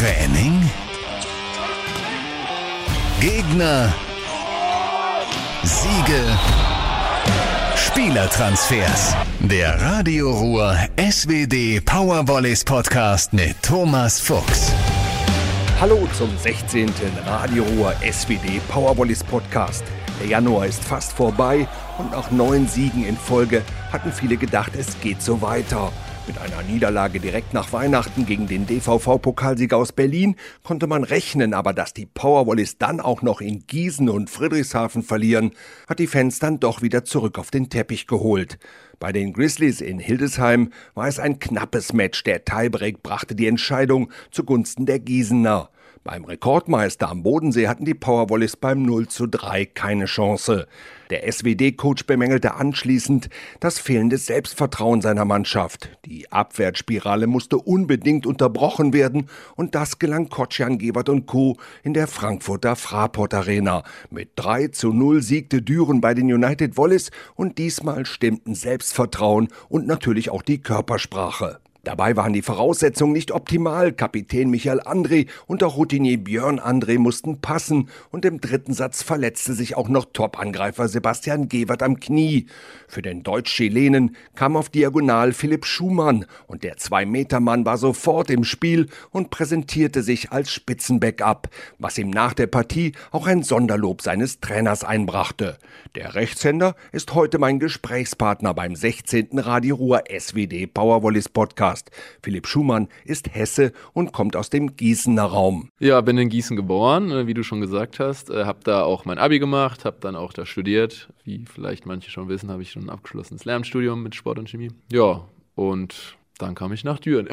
Training, Gegner, Siege, Spielertransfers. Der Radio Ruhr SWD Powervolleys Podcast mit Thomas Fuchs. Hallo zum 16. Radio Ruhr SWD Powervolleys Podcast. Der Januar ist fast vorbei und nach 9 Siegen in Folge hatten viele gedacht, es geht so weiter. Mit einer Niederlage direkt nach Weihnachten gegen den DVV-Pokalsieger aus Berlin konnte man rechnen, aber dass die Powervolleys dann auch noch in Gießen und Friedrichshafen verlieren, hat die Fans dann doch wieder zurück auf den Teppich geholt. Bei den Grizzlies in Hildesheim war es ein knappes Match. Der Tiebreak brachte die Entscheidung zugunsten der Gießener. Beim Rekordmeister am Bodensee hatten die Powervolleys beim 0:3 keine Chance. Der SWD-Coach bemängelte anschließend das fehlende Selbstvertrauen seiner Mannschaft. Die Abwärtsspirale musste unbedingt unterbrochen werden und das gelang Kocsian, Gebert und Co. in der Frankfurter Fraport Arena. Mit 3:0 siegte Düren bei den United Volleys und diesmal stimmten Selbstvertrauen und natürlich auch die Körpersprache. Dabei waren die Voraussetzungen nicht optimal. Kapitän Michael Andrei und auch Routinier Björn Andrei mussten passen und im dritten Satz verletzte sich auch noch Top-Angreifer Sebastian Gevert am Knie. Für den Deutsch-Chilenen kam auf Diagonal Philipp Schumann und der 2-Meter-Mann war sofort im Spiel und präsentierte sich als Spitzenbackup, was ihm nach der Partie auch ein Sonderlob seines Trainers einbrachte. Der Rechtshänder ist heute mein Gesprächspartner beim 16. Radio Ruhr SWD Powervolleys Podcast. Philipp Schumann ist Hesse und kommt aus dem Gießener Raum. Ja, bin in Gießen geboren, wie du schon gesagt hast. Habe da auch mein Abi gemacht, habe dann auch da studiert. Wie vielleicht manche schon wissen, habe ich schon ein abgeschlossenes Lehramtsstudium mit Sport und Chemie. Ja, und dann kam ich nach Düren.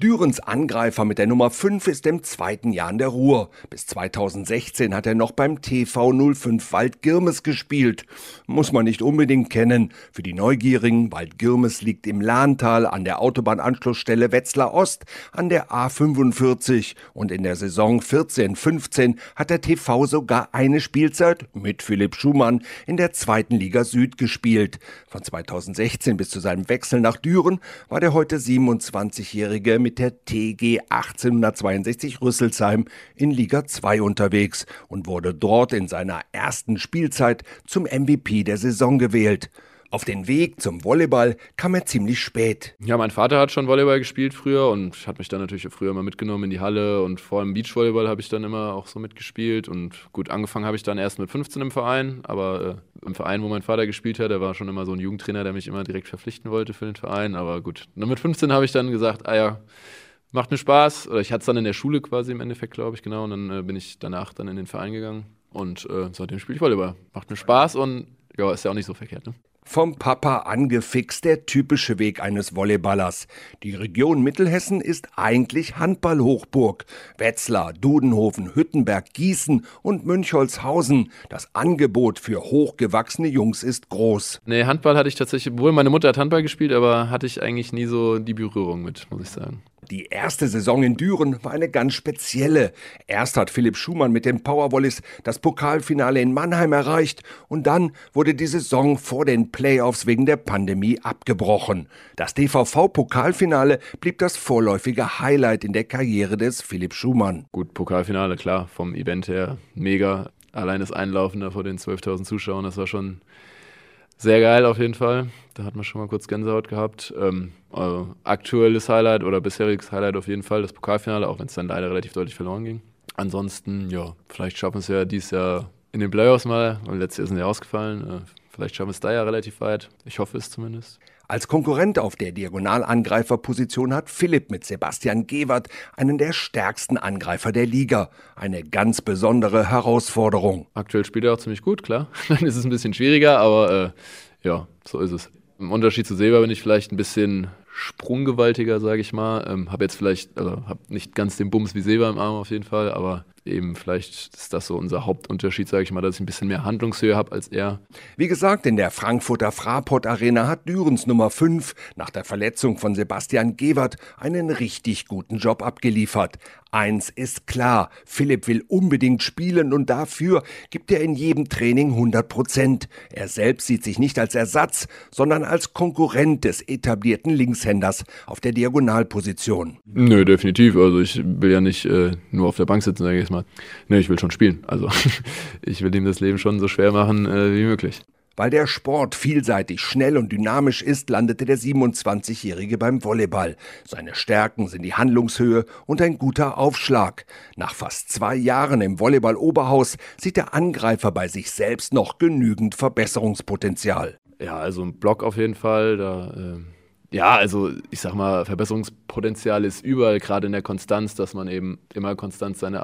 Dürens Angreifer mit der Nummer 5 ist im zweiten Jahr in der Rur. Bis 2016 hat er noch beim TV 05 Waldgirmes gespielt. Muss man nicht unbedingt kennen. Für die Neugierigen, Waldgirmes liegt im Lahntal an der Autobahnanschlussstelle Wetzlar Ost an der A45. Und in der Saison 14-15 hat der TV sogar eine Spielzeit mit Philipp Schumann in der zweiten Liga Süd gespielt. Von 2016 bis zu seinem Wechsel nach Düren war der heute 27-Jährige mit der TG 1862 Rüsselsheim in Liga 2 unterwegs und wurde dort in seiner ersten Spielzeit zum MVP der Saison gewählt. Auf den Weg zum Volleyball kam er ziemlich spät. Ja, mein Vater hat schon Volleyball gespielt früher und hat mich dann natürlich früher immer mitgenommen in die Halle und vor allem Beachvolleyball habe ich dann immer auch so mitgespielt und gut, angefangen habe ich dann erst mit 15 im Verein, aber im Verein, wo mein Vater gespielt hat, der war schon immer so ein Jugendtrainer, der mich immer direkt verpflichten wollte für den Verein, aber gut, mit 15 habe ich dann gesagt, macht mir Spaß, oder ich hatte es dann in der Schule quasi im Endeffekt, glaube ich, genau, und dann bin ich danach dann in den Verein gegangen und seitdem spiele ich Volleyball, macht mir Spaß und ja, ist ja auch nicht so verkehrt, ne? Vom Papa angefixt, der typische Weg eines Volleyballers. Die Region Mittelhessen ist eigentlich Handballhochburg. Wetzlar, Dudenhofen, Hüttenberg, Gießen und Münchholzhausen. Das Angebot für hochgewachsene Jungs ist groß. Nee, Handball hatte ich tatsächlich, obwohl meine Mutter hat Handball gespielt, aber hatte ich eigentlich nie so die Berührung mit, muss ich sagen. Die erste Saison in Düren war eine ganz spezielle. Erst hat Philipp Schumann mit den Powervolleys das Pokalfinale in Mannheim erreicht und dann wurde die Saison vor den Playoffs wegen der Pandemie abgebrochen. Das DVV-Pokalfinale blieb das vorläufige Highlight in der Karriere des Philipp Schumann. Gut, Pokalfinale, klar, vom Event her mega. Allein das Einlaufen da vor den 12.000 Zuschauern, das war schon sehr geil auf jeden Fall. Da hat man schon mal kurz Gänsehaut gehabt. Aktuelles Highlight oder bisheriges Highlight auf jeden Fall das Pokalfinale, auch wenn es dann leider relativ deutlich verloren ging. Ansonsten, ja, vielleicht schaffen wir es ja dieses Jahr in den Playoffs mal. Letztes Jahr sind ja ausgefallen. Vielleicht schaffen wir es da ja relativ weit. Ich hoffe es zumindest. Als Konkurrent auf der Diagonalangreiferposition hat Philipp mit Sebastian Gevert einen der stärksten Angreifer der Liga. Eine ganz besondere Herausforderung. Aktuell spielt er auch ziemlich gut, klar. Dann ist es ein bisschen schwieriger, aber ja, so ist es. Im Unterschied zu Silber bin ich vielleicht ein bisschen sprunggewaltiger, sage ich mal. Habe nicht ganz den Bums wie Silber im Arm auf jeden Fall, aber eben vielleicht ist das so unser Hauptunterschied, sage ich mal, dass ich ein bisschen mehr Handlungshöhe habe als er. Wie gesagt, in der Frankfurter Fraport Arena hat Dürens Nummer 5 nach der Verletzung von Sebastian Gevert einen richtig guten Job abgeliefert. Eins ist klar, Philipp will unbedingt spielen und dafür gibt er in jedem Training 100%. Er selbst sieht sich nicht als Ersatz, sondern als Konkurrent des etablierten Linkshänders auf der Diagonalposition. Nö, definitiv. Also ich will ja nicht nur auf der Bank sitzen, sage ich jetzt mal. Nö, ich will schon spielen. Also ich will ihm das Leben schon so schwer machen wie möglich. Weil der Sport vielseitig, schnell und dynamisch ist, landete der 27-Jährige beim Volleyball. Seine Stärken sind die Handlungshöhe und ein guter Aufschlag. Nach fast 2 Jahren im Volleyball-Oberhaus sieht der Angreifer bei sich selbst noch genügend Verbesserungspotenzial. Ja, also ein Block auf jeden Fall. Ja, also ich sag mal, Verbesserungspotenzial ist überall, gerade in der Konstanz, dass man eben immer konstant seine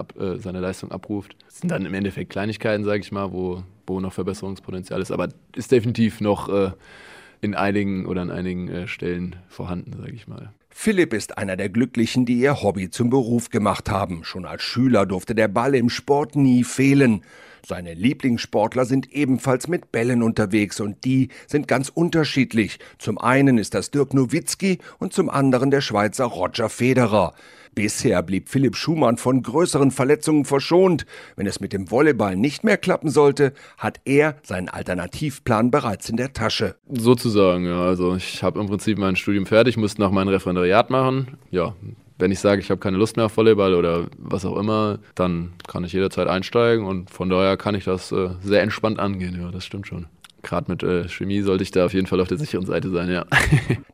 Leistung abruft. Das sind dann im Endeffekt Kleinigkeiten, sage ich mal, wo noch Verbesserungspotenzial ist, aber ist definitiv noch an einigen Stellen vorhanden, sage ich mal. Philipp ist einer der Glücklichen, die ihr Hobby zum Beruf gemacht haben. Schon als Schüler durfte der Ball im Sport nie fehlen. Seine Lieblingssportler sind ebenfalls mit Bällen unterwegs und die sind ganz unterschiedlich. Zum einen ist das Dirk Nowitzki und zum anderen der Schweizer Roger Federer. Bisher blieb Philipp Schumann von größeren Verletzungen verschont. Wenn es mit dem Volleyball nicht mehr klappen sollte, hat er seinen Alternativplan bereits in der Tasche. Sozusagen, ja. Also ich habe im Prinzip mein Studium fertig, musste noch mein Referendariat machen. Ja, wenn ich sage, ich habe keine Lust mehr auf Volleyball oder was auch immer, dann kann ich jederzeit einsteigen und von daher kann ich das sehr entspannt angehen. Ja, das stimmt schon. Gerade mit Chemie sollte ich da auf jeden Fall auf der sicheren Seite sein, ja.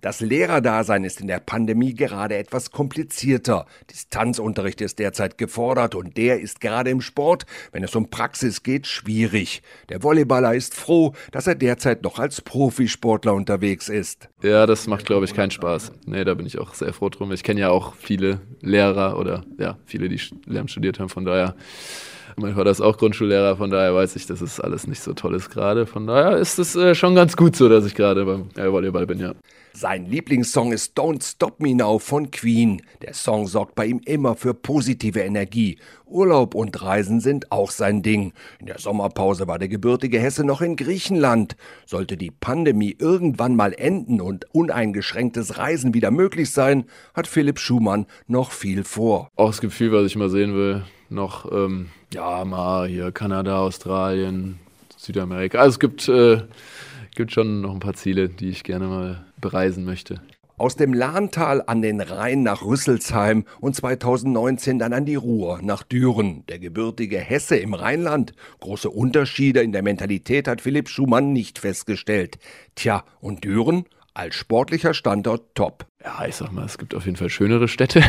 Das Lehrerdasein ist in der Pandemie gerade etwas komplizierter. Distanzunterricht ist derzeit gefordert und der ist gerade im Sport, wenn es um Praxis geht, schwierig. Der Volleyballer ist froh, dass er derzeit noch als Profisportler unterwegs ist. Ja, das macht, glaube ich, keinen Spaß. Nee, da bin ich auch sehr froh drum. Ich kenne ja auch viele Lehrer oder ja, viele, die Lehramt studiert haben, von daher... Mein Vater ist auch Grundschullehrer, von daher weiß ich, dass es alles nicht so toll ist gerade. Von daher ist es schon ganz gut so, dass ich gerade beim Volleyball bin, ja. Sein Lieblingssong ist Don't Stop Me Now von Queen. Der Song sorgt bei ihm immer für positive Energie. Urlaub und Reisen sind auch sein Ding. In der Sommerpause war der gebürtige Hesse noch in Griechenland. Sollte die Pandemie irgendwann mal enden und uneingeschränktes Reisen wieder möglich sein, hat Philipp Schumann noch viel vor. Auch das Gefühl, was ich mal sehen will, noch ja, mal hier Kanada, Australien, Südamerika. Also es gibt schon noch ein paar Ziele, die ich gerne mal bereisen möchte. Aus dem Lahntal an den Rhein nach Rüsselsheim und 2019 dann an die Rur nach Düren. Der gebürtige Hesse im Rheinland. Große Unterschiede in der Mentalität hat Philipp Schumann nicht festgestellt. Tja, und Düren? Als sportlicher Standort top. Ja, ich sag mal, es gibt auf jeden Fall schönere Städte.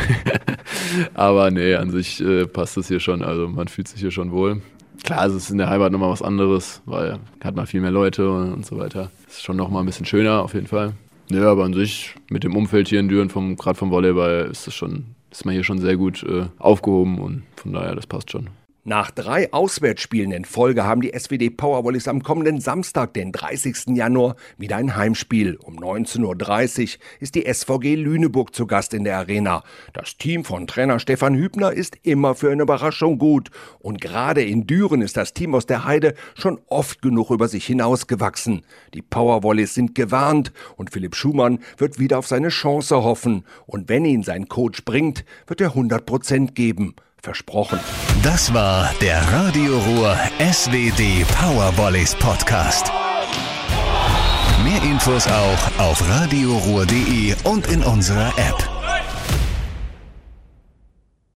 Aber nee, an sich passt es hier schon. Also man fühlt sich hier schon wohl. Klar, es ist in der Heimat nochmal was anderes, weil hat man viel mehr Leute und so weiter. Ist schon nochmal ein bisschen schöner auf jeden Fall. Ja, aber an sich mit dem Umfeld hier in Düren, gerade vom Volleyball, ist man hier schon sehr gut aufgehoben und von daher, das passt schon. Nach 3 Auswärtsspielen in Folge haben die SWD Powervolleys am kommenden Samstag, den 30. Januar, wieder ein Heimspiel. Um 19:30 Uhr ist die SVG Lüneburg zu Gast in der Arena. Das Team von Trainer Stefan Hübner ist immer für eine Überraschung gut. Und gerade in Düren ist das Team aus der Heide schon oft genug über sich hinausgewachsen. Die Powervolleys sind gewarnt und Philipp Schumann wird wieder auf seine Chance hoffen. Und wenn ihn sein Coach bringt, wird er 100% geben. Versprochen. Das war der Radio Ruhr SWD Powervolleys Podcast. Mehr Infos auch auf radioruhr.de und in unserer App.